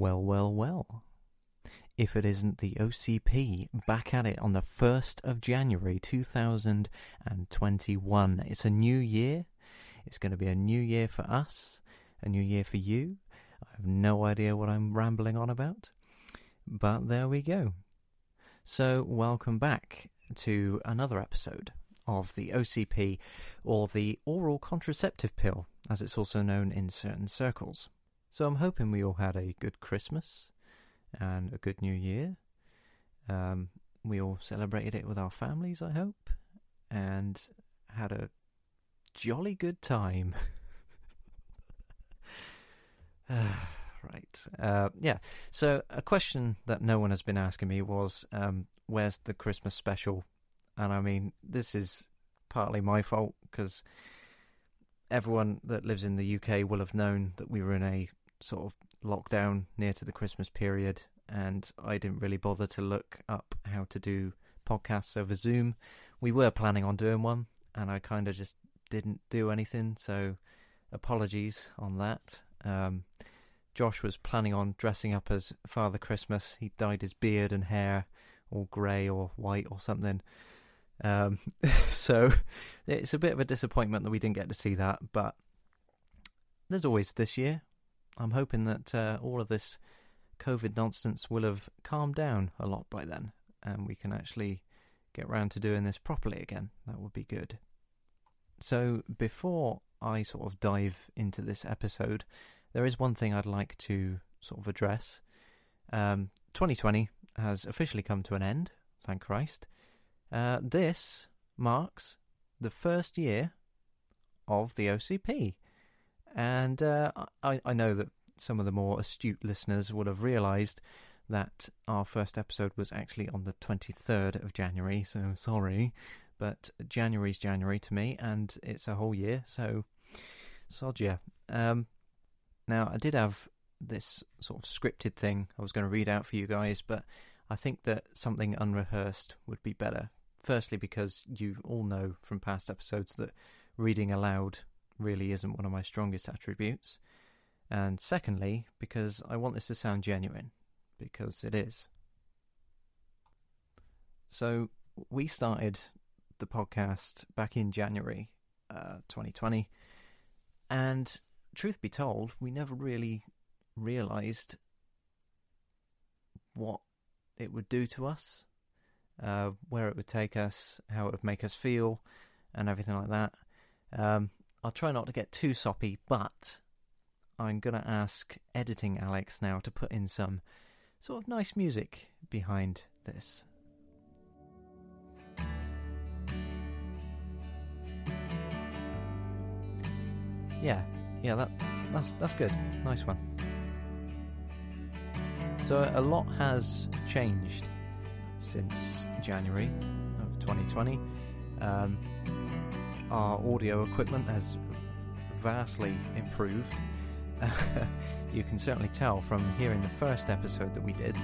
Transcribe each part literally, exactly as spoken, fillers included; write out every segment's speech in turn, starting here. Well, well, well. If it isn't the O C P, back at it on the first of January two thousand twenty-one. It's a new year. It's going to be a new year for us, a new year for you. I have no idea what I'm rambling on about, but there we go. So, welcome back to another episode of the O C P, or the oral contraceptive pill, as it's also known in certain circles. So I'm hoping we all had a good Christmas and a good New Year. Um, we all celebrated it with our families, I hope, and had a jolly good time. uh, right. Uh, yeah. So a question that no one has been asking me was, um, where's the Christmas special? And I mean, this is partly my fault, because everyone that lives in the U K will have known that we were in a sort of lockdown near to the Christmas period, and I didn't really bother to look up how to do podcasts over Zoom. We were planning on doing one, and I kind of just didn't do anything, so apologies on that. Um, Josh was planning on dressing up as Father Christmas. He dyed his beard and hair all grey or white or something. Um, so it's a bit of a disappointment that we didn't get to see that, but there's always this year. I'm hoping that uh, all of this COVID nonsense will have calmed down a lot by then, and we can actually get round to doing this properly again. That would be good. So before I sort of dive into this episode, there is one thing I'd like to sort of address. Um, twenty twenty has officially come to an end, thank Christ. Uh, this marks the first year of the O C P. And uh, I, I know that some of the more astute listeners would have realised that our first episode was actually on the twenty-third of January, so sorry. But January's January to me, and it's a whole year, so sod ya. Um, now, I did have this sort of scripted thing I was going to read out for you guys, but I think that something unrehearsed would be better. Firstly, because you all know from past episodes that reading aloud really isn't one of my strongest attributes. And secondly, because I want this to sound genuine, because it is. So we started the podcast back in January uh, twenty twenty, and truth be told, we never really realised what it would do to us, uh, where it would take us, how it would make us feel, and everything like that. Um, I'll try not to get too soppy, but I'm going to ask editing Alex now to put in some sort of nice music behind this. Yeah, yeah, that that's that's good. Nice one. So a lot has changed since January of twenty twenty. Um, Our audio equipment has vastly improved. You can certainly tell from hearing the first episode that we did,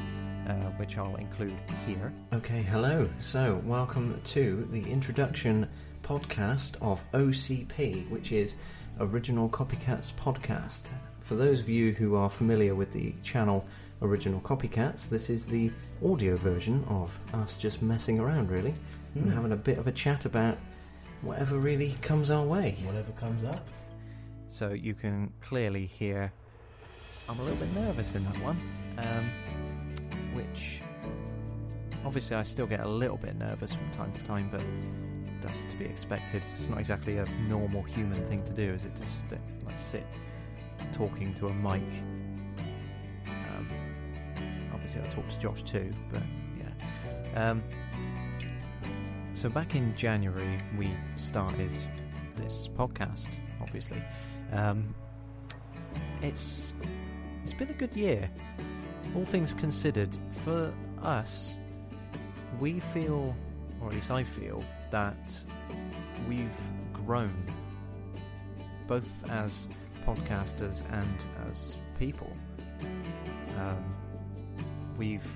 uh, which I'll include here. Okay, hello. So, welcome to the introduction podcast of O C P, which is Original Copycats Podcast. For those of you who are familiar with the channel Original Copycats, this is the audio version of us just messing around, really, mm. and having a bit of a chat about whatever really comes our way. Whatever comes up. So you can clearly hear I'm a little bit nervous in that one, um, which obviously I still get a little bit nervous from time to time, but that's to be expected. It's not exactly a normal human thing to do, is it? Just like sit talking to a mic. Um, obviously I talk to Josh too, but yeah. Um, So back in January, we started this podcast, obviously. Um, it's it's been a good year. All things considered, for us, we feel, or at least I feel, that we've grown, both as podcasters and as people. Um, we've...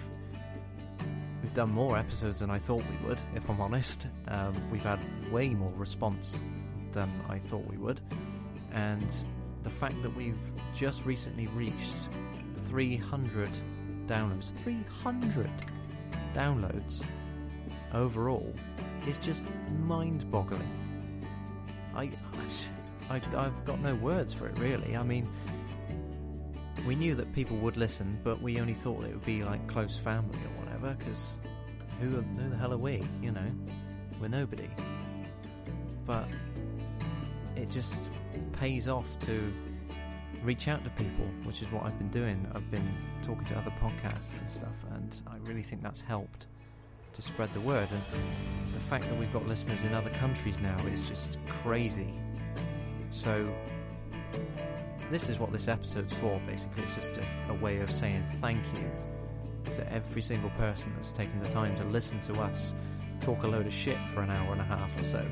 We've done more episodes than I thought we would, if I'm honest. Um, we've had way more response than I thought we would. And the fact that we've just recently reached three hundred downloads. three hundred downloads overall is just mind-boggling. I, I, I've got no words for it, really. I mean, we knew that people would listen, but we only thought it would be like close family or whatever, because who, who the hell are we, you know? We're nobody. But it just pays off to reach out to people, which is what I've been doing. I've been talking to other podcasts and stuff, and I really think that's helped to spread the word. And the fact that we've got listeners in other countries now is just crazy. So this is what this episode's for, basically. It's just a, a way of saying thank you to every single person that's taken the time to listen to us talk a load of shit for an hour and a half or so.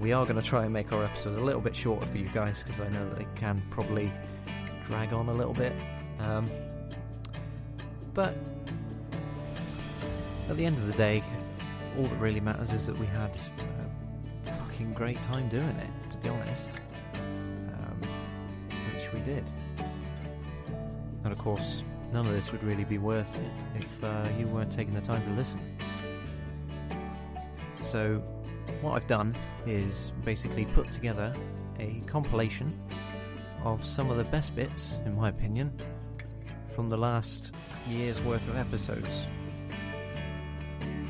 We are going to try and make our episodes a little bit shorter for you guys, because I know that they can probably drag on a little bit. Um, but at the end of the day, all that really matters is that we had a fucking great time doing it, to be honest. Um, which we did. And of course, none of this would really be worth it if uh, you weren't taking the time to listen. So what I've done is basically put together a compilation of some of the best bits, in my opinion, from the last year's worth of episodes.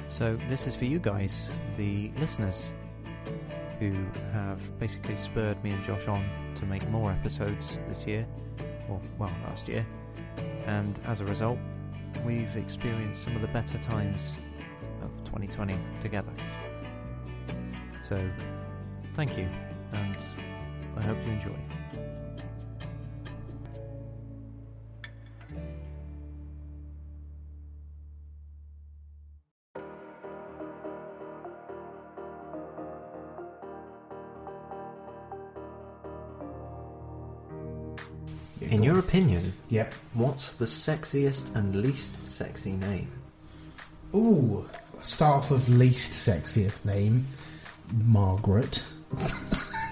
So this is for you guys, the listeners, who have basically spurred me and Josh on to make more episodes this year, or, well, last year, and as a result, we've experienced some of the better times of twenty twenty together. So, thank you, and I hope you enjoy. In your opinion, yep. What's the sexiest and least sexy name? Ooh, start off with least sexiest name. Margaret.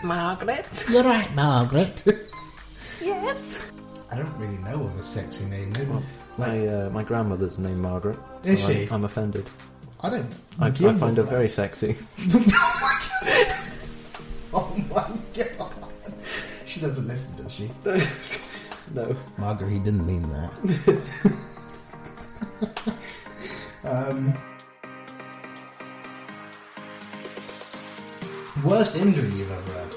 Margaret? You're right, Margaret. Yes. I don't really know of a sexy name. Well, like, my uh, my grandmother's named Margaret. So is she? I, I'm offended. I don't. I, I find her that. very sexy. Oh my god! She doesn't listen, does she? No. Margaret, he didn't mean that. um. Worst injury you've ever had?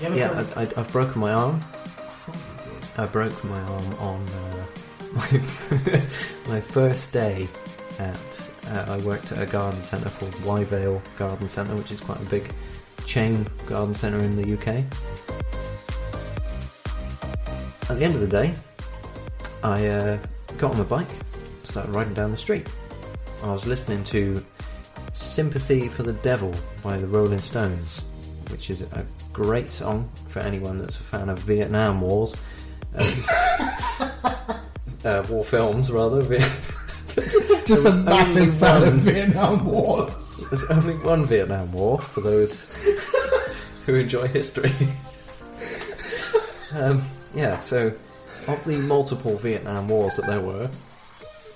You ever yeah, I, I, I've broken my arm. I thought you did. I broke my arm on uh, my my first day at. Uh, I worked at a garden centre called Wyevale Garden Centre, which is quite a big chain garden centre in the U K. At the end of the day, I uh, got on my bike, started riding down the street. I was listening to Sympathy for the Devil by the Rolling Stones, which is a great song for anyone that's a fan of Vietnam Wars. Um, uh, war films, rather. Just a massive fan one, of Vietnam Wars. There's only one Vietnam War for those who enjoy history. um, yeah, so of the multiple Vietnam Wars that there were,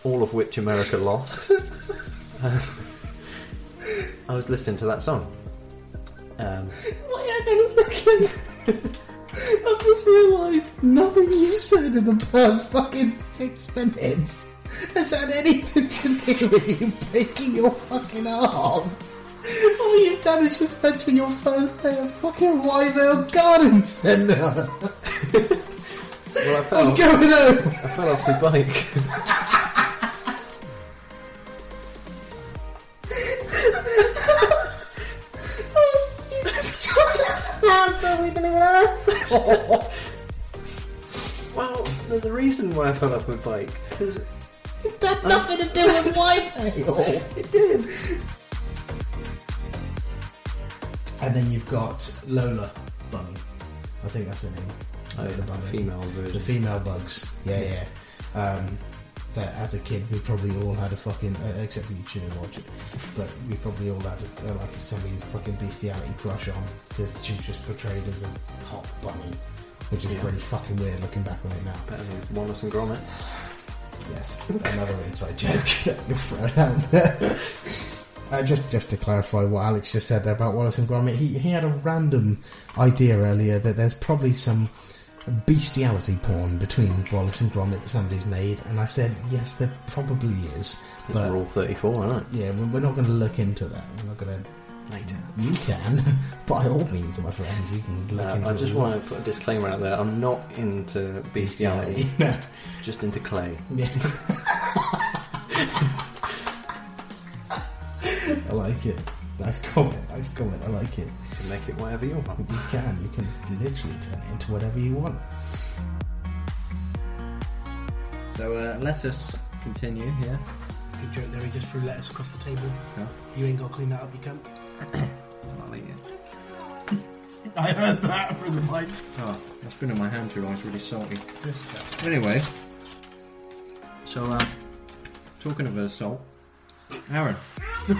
all of which America lost, um, I was listening to that song. Um, Wait, hang on a second. I've just realised nothing you've said in the past fucking six minutes has had anything to do with you breaking your fucking arm. All you've done is just mention your first day at fucking Wyevale Garden Centre. Well, I fell What's off, going on? I fell off the bike. Well, there's a reason why I fell off my bike. Cause it had nothing to do with Wyevale. It did. And then you've got Lola Bunny. I think that's the name. Lola oh, Bunny. Female version. The female bugs. Yeah, yeah. yeah. Um, that as a kid, we probably all had a fucking. Uh, except you shouldn't watch it. But we probably all had a, uh, like somebody's fucking bestiality crush on, because she was just portrayed as a hot bunny. which is yeah. pretty fucking weird looking back on it now. Better than Wallace and Gromit. Yes, another inside joke that you're throwing out there. Uh, just, just to clarify what Alex just said there about Wallace and Gromit, he, he had a random idea earlier that there's probably some bestiality porn between Wallace and Gromit that somebody's made, and I said, yes, there probably is. But we're all thirty-four, aren't we? Yeah, we're not going to look into that. We're not going to... Later. You can, by all means, my friends, you can look uh, into I just want to put a disclaimer out there. I'm not into bestiality. bestiality. No. Just into clay. Yeah. I like it. Nice comment. Nice comment. I like it. You can make it whatever you want. You can. You can literally turn it into whatever you want. So uh, let us continue here. Good joke there. He just threw lettuce across the table. Huh? You ain't got to clean that up, you can't. It's not late yet. I heard that through the mic. Oh, that's been in my hand too long. It's really salty. Anyway, so uh, talking of uh, salt, Aaron. You're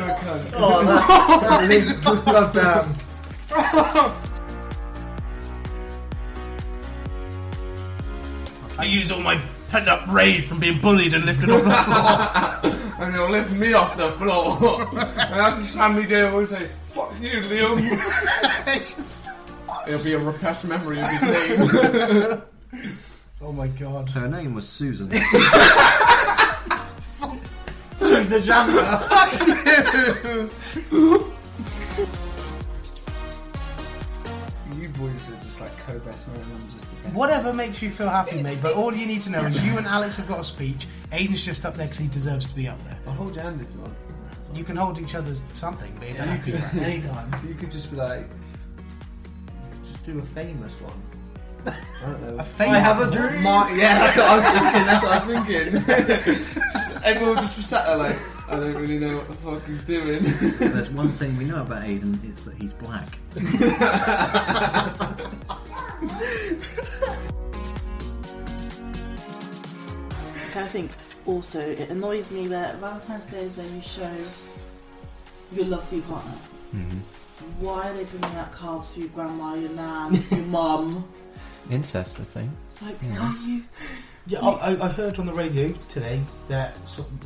a cunt. Oh, that, that link was rubbed out. I used all my pent-up rage from being bullied and lifted off the floor. And they'll lift me off the floor. And that's a family day. I always say, fuck you, Liam. It'll be a repressed memory of his name. Oh my god. Her name was Susan. Susan the Jammer. Fuck you. You boys are just like co-best moments. Whatever makes you feel happy, mate, but all you need to know is you and Alex have got a speech. Aiden's just up there because he deserves to be up there. I'll hold your hand if you want. You can hold each other's something, but you don't have to do that any time. You could just be like, just do a famous one. I don't know. A famous I have a dream. Mar- yeah, that's what I was thinking. That's what I was thinking. Just, everyone just was sat there like, I don't really know what the fuck he's doing. There's one thing we know about Aiden, it's that he's black. So I think also it annoys me that Valentine's Day is when you show your love for your partner. Mm-hmm. Why are they bringing out cards for your grandma, your nan, your mum? Incest, I think. It's like, yeah. Are you? Yeah, I, I heard on the radio today that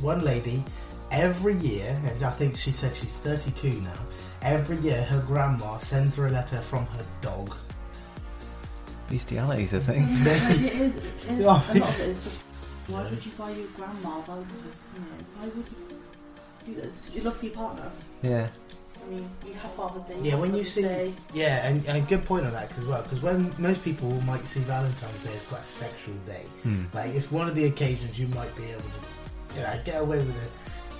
one lady every year, and I think she said she's thirty-two now. Every year, her grandma sends her a letter from her dog. Bestiality's a thing. It is. It is. A lot of it is just, why would you buy your grandma? Why would you, why would you do this? You love for your partner. Yeah. I mean, you have Father's Day. Yeah, when you see. Day. Yeah, and, and good point on that as well. Because when most people might see Valentine's Day as quite a sexual day, hmm. like it's one of the occasions you might be able to, you know, get away with a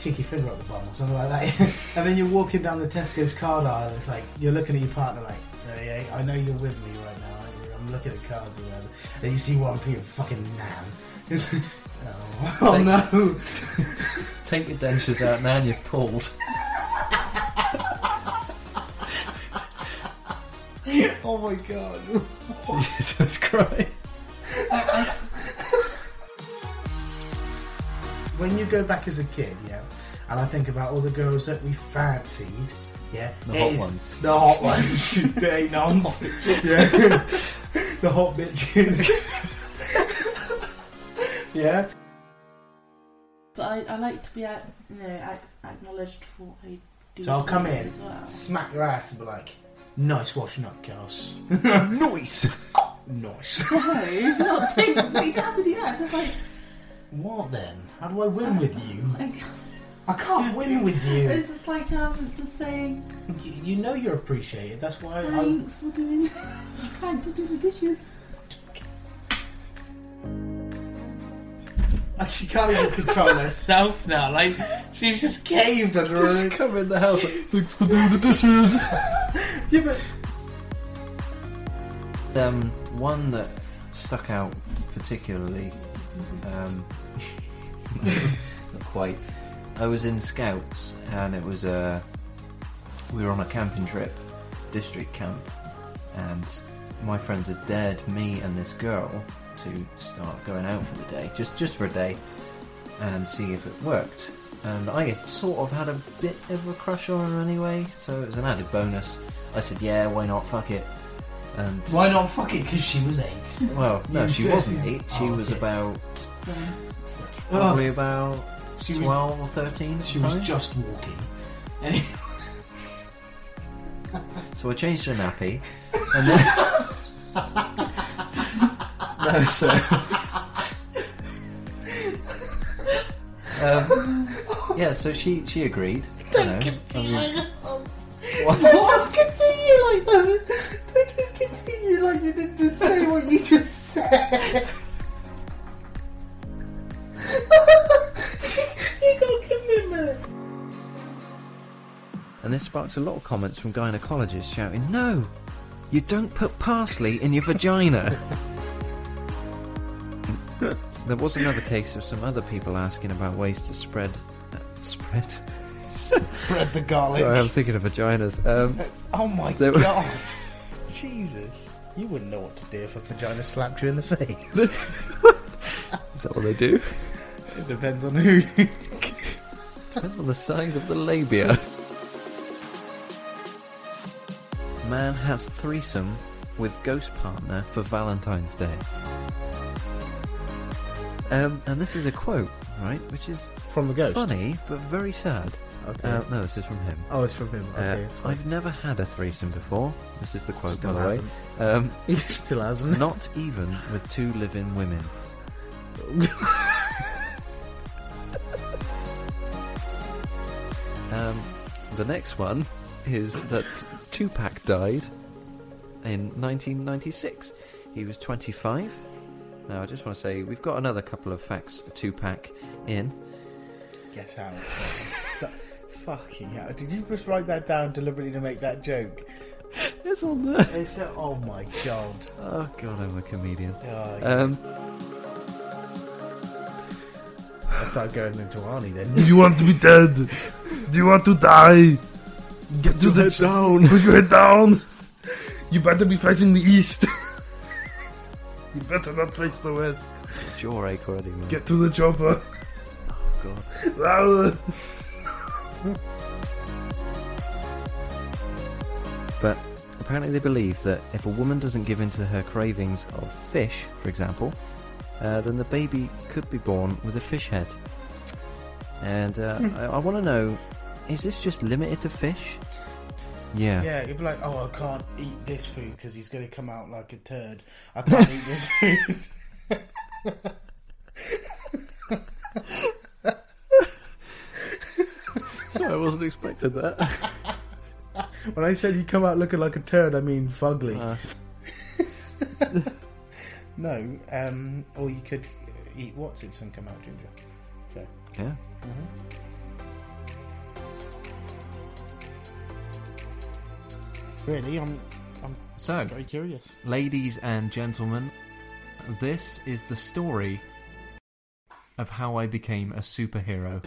cheeky finger up the bum or something like that. And then you're walking down the Tesco's card aisle, and it's like you're looking at your partner like, hey, I know you're with me right now. I'm looking at cards or whatever, and you see one for your fucking nan. It's like, oh, oh take, no! Take your dentures out, nan. You're pulled. Oh my god! Jesus Christ! When you go back as a kid, yeah, and I think about all the girls that we fancied. Yeah, the hot is, ones. The hot ones. The ain't noms. Yeah, the hot bitches. Yeah. But I, I like to be, you know, acknowledged for what I do. So I'll come in, well. Smack your ass, and be like, "Nice washing up, girls." Nice. Nice. No, not think. You don't have to do that. It's like, what then? How do I win with you? Oh my God. I can't win with you. It's just like um, just saying. You, you know you're appreciated. That's why. Thanks I... for doing. You can't do the dishes. She can't even control herself now. Like she's just caved under her. Just come in the house. Like, thanks for doing the dishes. Yeah, but um, one that stuck out particularly. Um, not quite. I was in Scouts, and it was a. We were on a camping trip, district camp, and my friends had dared me and this girl to start going out for the day, just just for a day, and see if it worked. and I sort of had a bit of a crush on her anyway, so it was an added bonus. I said, yeah, why not, fuck it. And why not fuck it? Because she was eight. Well, no, she did. wasn't eight. She oh, was okay. about... So, probably oh. about she twelve was, or thirteen. She was just walking. Anyway. So I changed her nappy. And then... no, so... um, yeah, so she, she agreed. Don't continue. I mean, what? Don't just continue like that. Don't just continue like you didn't just say what you just said. You got commitment. And this sparked a lot of comments from gynecologists shouting, "No, you don't put parsley in your vagina." There was another case of some other people asking about ways to spread, uh, spread, spread the garlic. Sorry, I'm thinking of vaginas. Um, oh my god, were... Jesus! You wouldn't know what to do if a vagina slapped you in the face. Is that what they do? It depends on who. Depends on the size of the labia. Man has threesome with ghost partner for Valentine's Day. Um, and this is a quote, right? Which is from the ghost. Funny, but very sad. Okay. Uh, no, this is from him. Oh, it's from him. Okay. Uh, I've never had a threesome before. This is the quote, still by the way. Um, he still hasn't. Not even with two live-in women. um, the next one is that Tupac died in nineteen ninety-six. He was twenty-five. Now, I just want to say, we've got another couple of facts Tupac in. Guess how it was. Fucking hell. Did you just write that down deliberately to make that joke? It's on there. It's a, oh, my God. Oh, God, I'm a comedian. Oh, yeah. Um, I start going into Arnie, then. Do you want to be dead? Do you want to die? Get to the town. Put your head down. You better be facing the east. You better not face the west. Jawache already, man. Get to the chopper. Oh, God. But apparently they believe that if a woman doesn't give in to her cravings of fish, for example, uh, then the baby could be born with a fish head. And uh, I, I want to know, is this just limited to fish? Yeah. Yeah, you'd be like, oh, I can't eat this food because he's going to come out like a turd. I can't eat this food. Sorry, I wasn't expecting that. When I said you come out looking like a turd, I mean fugly. Uh. No, um, or you could eat what's it and come out ginger. So. Yeah. Mm-hmm. Really, I'm, I'm so very curious. Ladies and gentlemen, this is the story of how I became a superhero.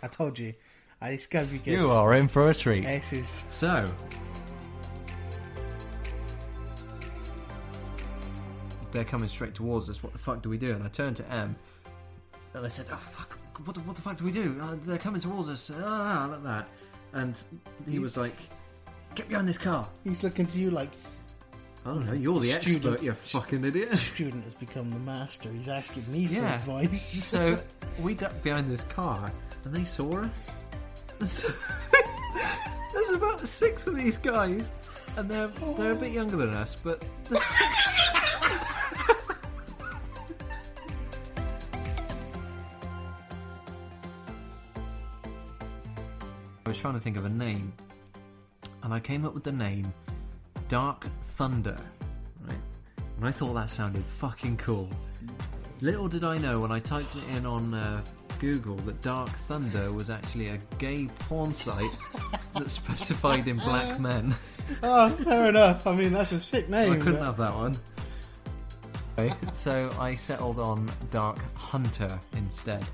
I told you, it's going to be good. You are in for a treat. This is so. They're coming straight towards us. What the fuck do we do? And I turned to Em, and I said, "Oh fuck! What the, what the fuck do we do? Uh, they're coming towards us!" Ah, like that. And he, he was like, "Get behind this car." He's looking to you like, "I don't know. You're the student, expert. You fucking idiot." The student has become the master. He's asking me for yeah. advice. So we ducked behind this car, and they saw us. And so there's about six of these guys, and they're oh. they're a bit younger than us, but. The six- I was trying to think of a name, and I came up with the name Dark Thunder, right? And I thought that sounded fucking cool. Little did I know when I typed it in on uh, Google that Dark Thunder was actually a gay porn site that specified in black men. Oh, fair enough. I mean, that's a sick name. I couldn't but... have that one. So I settled on Dark Hunter instead.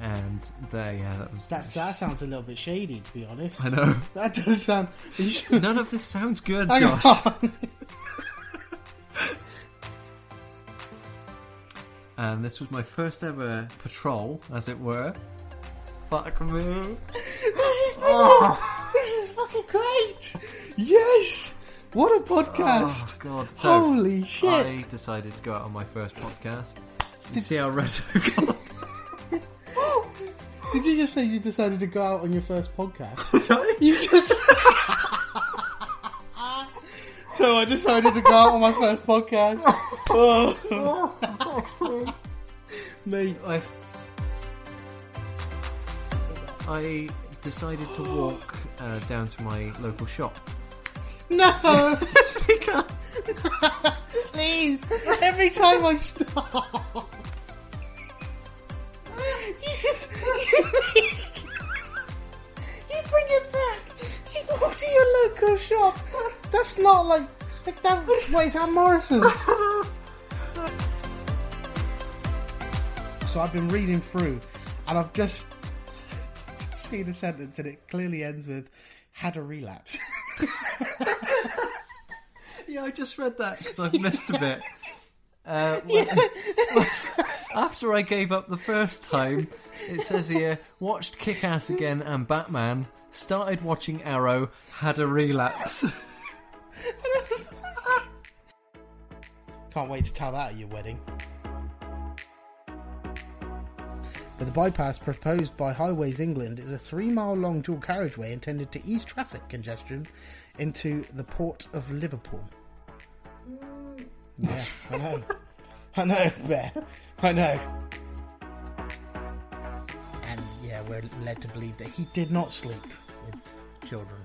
And there, yeah, that was. That's, that sounds a little bit shady, to be honest. I know. That does sound. Should... None of this sounds good, Hang Josh. On. And this was my first ever patrol, as it were. Fuck me. This is oh. This is fucking great. Yes. What a podcast. Oh, God. So holy shit. I decided to go out on my first podcast. Did you see how red I got? Did you just say you decided to go out on your first podcast? Sorry? You just... So I decided to go out on my first podcast. Oh. Mate, I... I decided to walk uh, down to my local shop. No! Speaker! Please! Every time I stop... You just you, make, you bring it back. You go to your local shop. That's not like like that. What is that, Morrison's? So I've been reading through, and I've just seen a sentence, and it clearly ends with "had a relapse." Yeah, I just read that because I've missed a bit. Uh, well, yeah. After I gave up the first time, it says here, watched Kick-Ass again and Batman, started watching Arrow, had a relapse. Can't wait to tell that at your wedding. But the bypass proposed by Highways England is a three mile long dual carriageway intended to ease traffic congestion into the port of Liverpool. Yeah, I know. I know, Bear. I know. And yeah, we're led to believe that he did not sleep with children.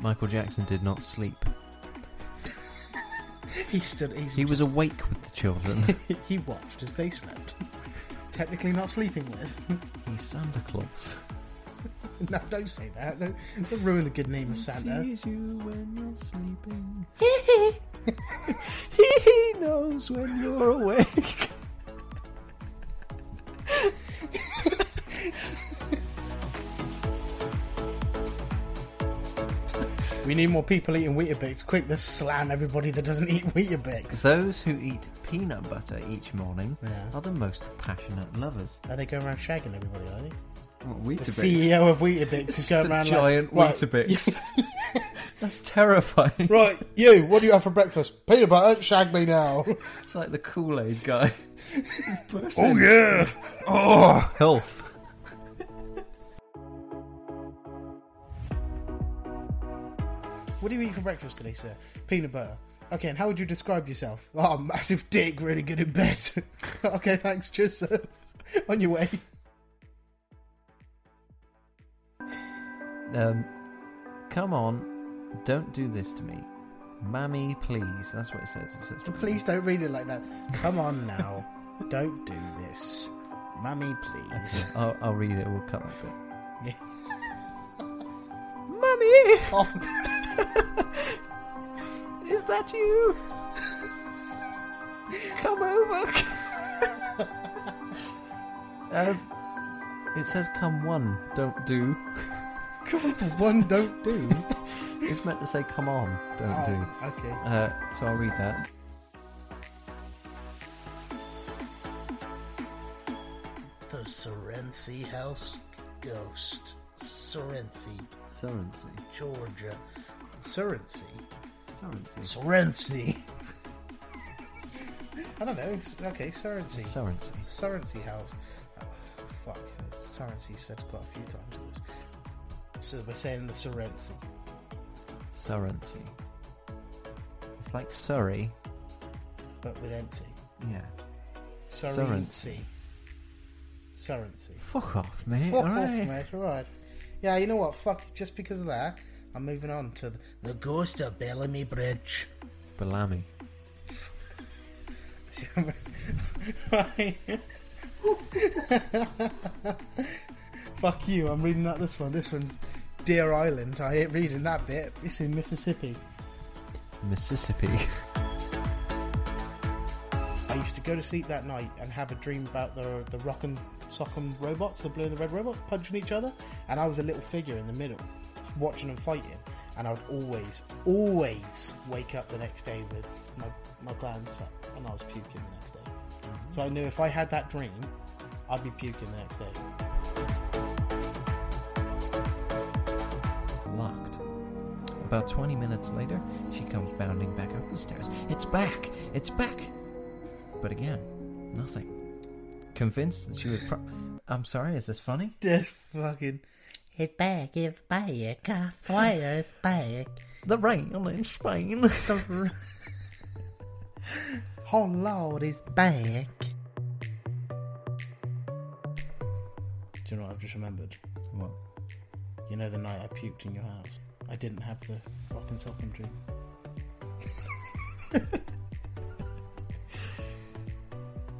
Michael Jackson did not sleep. he stood. He's he was awake with the children. He watched as they slept. Technically, not sleeping with. He's Santa Claus. No, don't say that. Don't, don't ruin the good name he of Santa. Sees you when you're sleeping. Hee He knows when you're awake. We need more people eating Weetabix. Quick, let's slam everybody that doesn't eat Weetabix. Those who eat peanut butter each morning yeah. are the most passionate lovers. Are they going around shagging everybody, are they? What, the C E O of Weetabix it's is going around giant like, Weetabix. Right. That's terrifying. Right, you, what do you have for breakfast? Peanut butter, shag me now. It's like the Kool Aid guy. Oh yeah. Oh, health. What do you eat for breakfast today, sir? Peanut butter. Okay, and how would you describe yourself? Oh, massive dick, really good in bed. Okay, thanks, cheers, sir. On your way. Um, come on, don't do this to me. Mammy, please. That's what it says. It says please don't read it like that. Come on now. Don't do this. Mammy, please. Okay, I'll, I'll read it. We'll cut off it. Mammy! Oh. Is that you? Come over. um, it says come one, don't do. Come on, one don't do. It's meant to say come on, don't oh, do. Okay. Uh, so I'll read that. The Surrency House Ghost. Surrency. Surrency. Georgia. Surrency. Surrency. Surrency. I don't know. Okay, Surrency. Surrency. Surrency House. Oh, fuck. Surrency said quite a few times in this. So we're saying the Surrency. Surrency. It's like Surrey. But with N C. Yeah. Surrency. Surrency. Fuck off, mate. Fuck all off, right. mate. All right. Yeah, you know what? Fuck, just because of that, I'm moving on to the, the ghost of Bellamy Bridge. Bellamy. Right. Fuck you, I'm reading that this one. This one's Deer Island. I ain't reading that bit. It's in Mississippi. Mississippi. I used to go to sleep that night and have a dream about the the rock and sock'em robots, the blue and the red robots, punching each other, and I was a little figure in the middle, watching them fighting, and I would always, always wake up the next day with my, my glands up, and I was puking the next day. Mm-hmm. So I knew if I had that dream, I'd be puking the next day. Locked. About twenty minutes later, she comes bounding back up the stairs. It's back! It's back! But again, nothing. Convinced that she would pro- I'm sorry, is this funny? That's fucking... It's back, it's back, I swear it's back. The rain in Spain. The rain. Oh Lord, it's back. Do you know what I've just remembered? What? You know the night I puked in your house? I didn't have the rock and sock'em dream.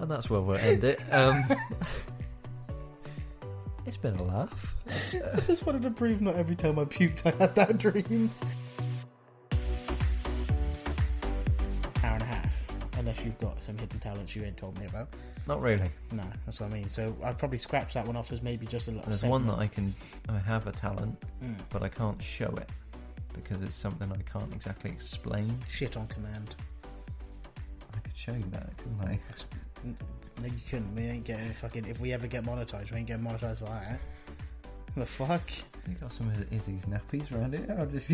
And that's where we'll end it. Um... It's been a laugh. I just wanted to prove not every time I puked I had that dream. Hour and a half. Unless you've got some hidden talents you ain't told me about. Not really. No, that's what I mean. So I'd probably scratch that one off as maybe just a little There's segment. One that I can... I have a talent, mm. but I can't show it. Because it's something I can't exactly explain. Shit on command. I could show you that, couldn't I? No, you couldn't. We ain't getting fucking... If we ever get monetised, we ain't getting monetised for that. The fuck? You got some of Izzy's nappies around here? I'll just...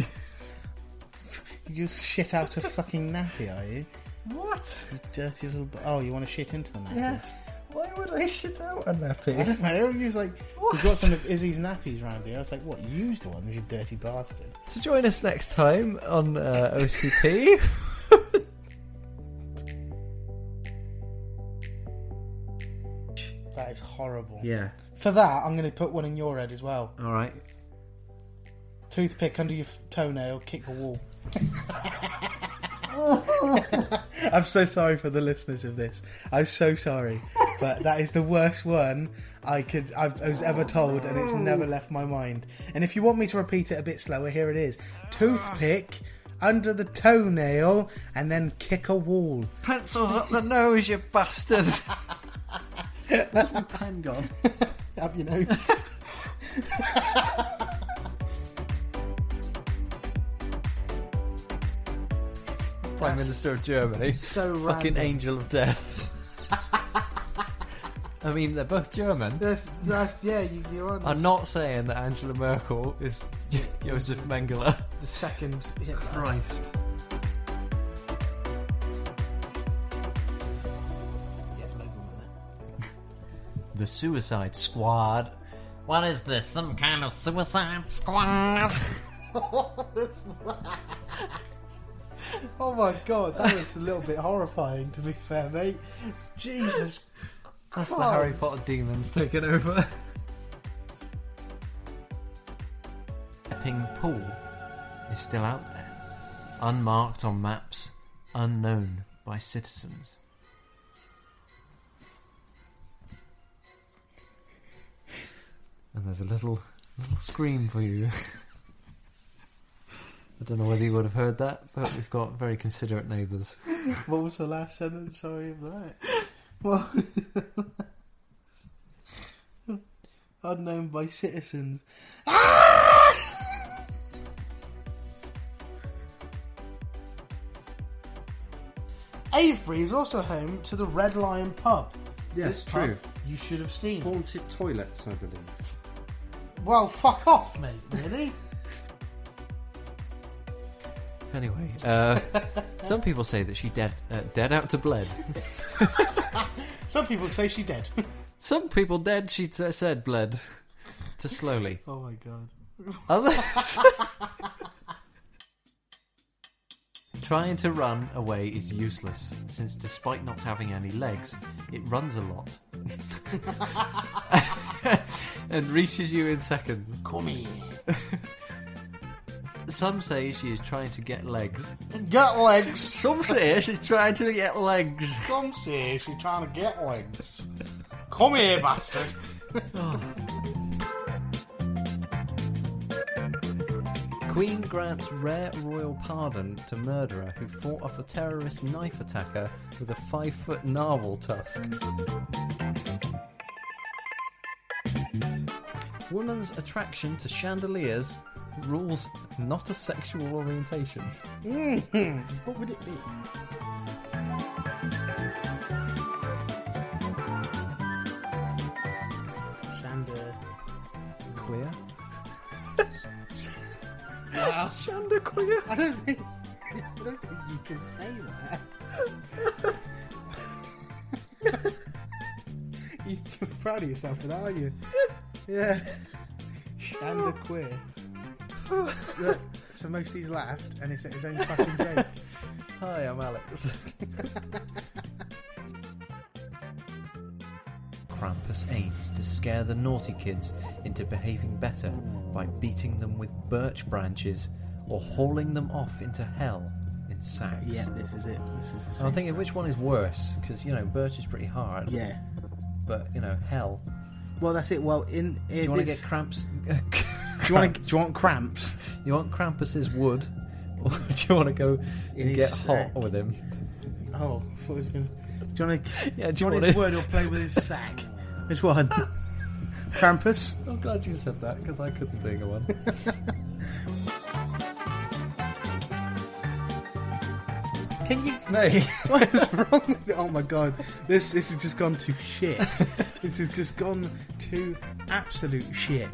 You shit out a fucking nappy, are you? What? You dirty little... Oh, you want to shit into the nappy? Yes. Why would I shit out a nappy? I don't know. He was like, what? You got some of Izzy's nappies around here. I was like, what? You used one, you dirty bastard. So join us next time on uh, O C P. That is horrible. Yeah. For that, I'm going to put one in your head as well. All right. Toothpick under your toenail, kick a wall. I'm so sorry for the listeners of this. I'm so sorry, but that is the worst one I could I've, I was ever told, and it's never left my mind. And if you want me to repeat it a bit slower, here it is: toothpick under the toenail, and then kick a wall. Pencils up the nose, you bastard. Where's my pen gone? Up your nose. Prime Minister of Germany. So random. Fucking angel of death. I mean, they're both German. That's, that's yeah, you, you're honest. I'm not saying that Angela Merkel is Josef Mengele. The second hit. Christ. The Suicide Squad. What is this? Some kind of Suicide Squad? What is that? Oh my god, that was a little bit horrifying, to be fair, mate. Jesus Christ. That's the Harry Potter demons taking over. Epping Pool is still out there. Unmarked on maps, unknown by citizens. And there's a little little scream for you. I don't know whether you would have heard that, but we've got very considerate neighbours. What was the last sentence? Sorry of that. Well, unknown by citizens. Avery is also home to the Red Lion pub. Yes, this true. Pub you should have seen. Haunted toilets, I believe. Well, fuck off, mate, really? Anyway, uh, some people say that she dead, uh, dead out to bled. Some people say she dead. Some people dead, she t- said bled. To slowly. Oh my god. Others... Trying to run away is useless, since despite not having any legs, it runs a lot. And reaches you in seconds. Come here. Some say she is trying to get legs. Get legs! Some say she's trying to get legs. Some say she's trying to get legs. Come here, bastard. Oh. Queen grants rare royal pardon to murderer who fought off a terrorist knife attacker with a five-foot narwhal tusk. Woman's attraction to chandeliers rules not a sexual orientation. What would it be? Shanda... queer? Wow. Shanda queer? I don't think... I don't think you can say that. You're proud of yourself for that, aren't you? Yeah. Shanda queer. Look, so most of these laughed, and it's his own fucking joke. Hi, I'm Alex. Krampus aims to scare the naughty kids into behaving better by beating them with birch branches or hauling them off into hell in sacks. Yeah, this is it. This is the same. I'm thinking which one is worse, because, you know, birch is pretty hard. Yeah. But, you know, hell. Well, that's it. Well, in, in do you want this... to get cramps? Do you want to, do you want cramps? You want Krampus's wood, or do you want to go and get sack. Hot with him? Oh, I thought I was going to. Do you want to? Yeah, do you want his wood or play with his sack? Which one? Krampus. I'm glad you said that because I couldn't think of one. Can you... Mate, what is wrong with it? Oh my god, this this has just gone to shit. This has just gone to absolute shit.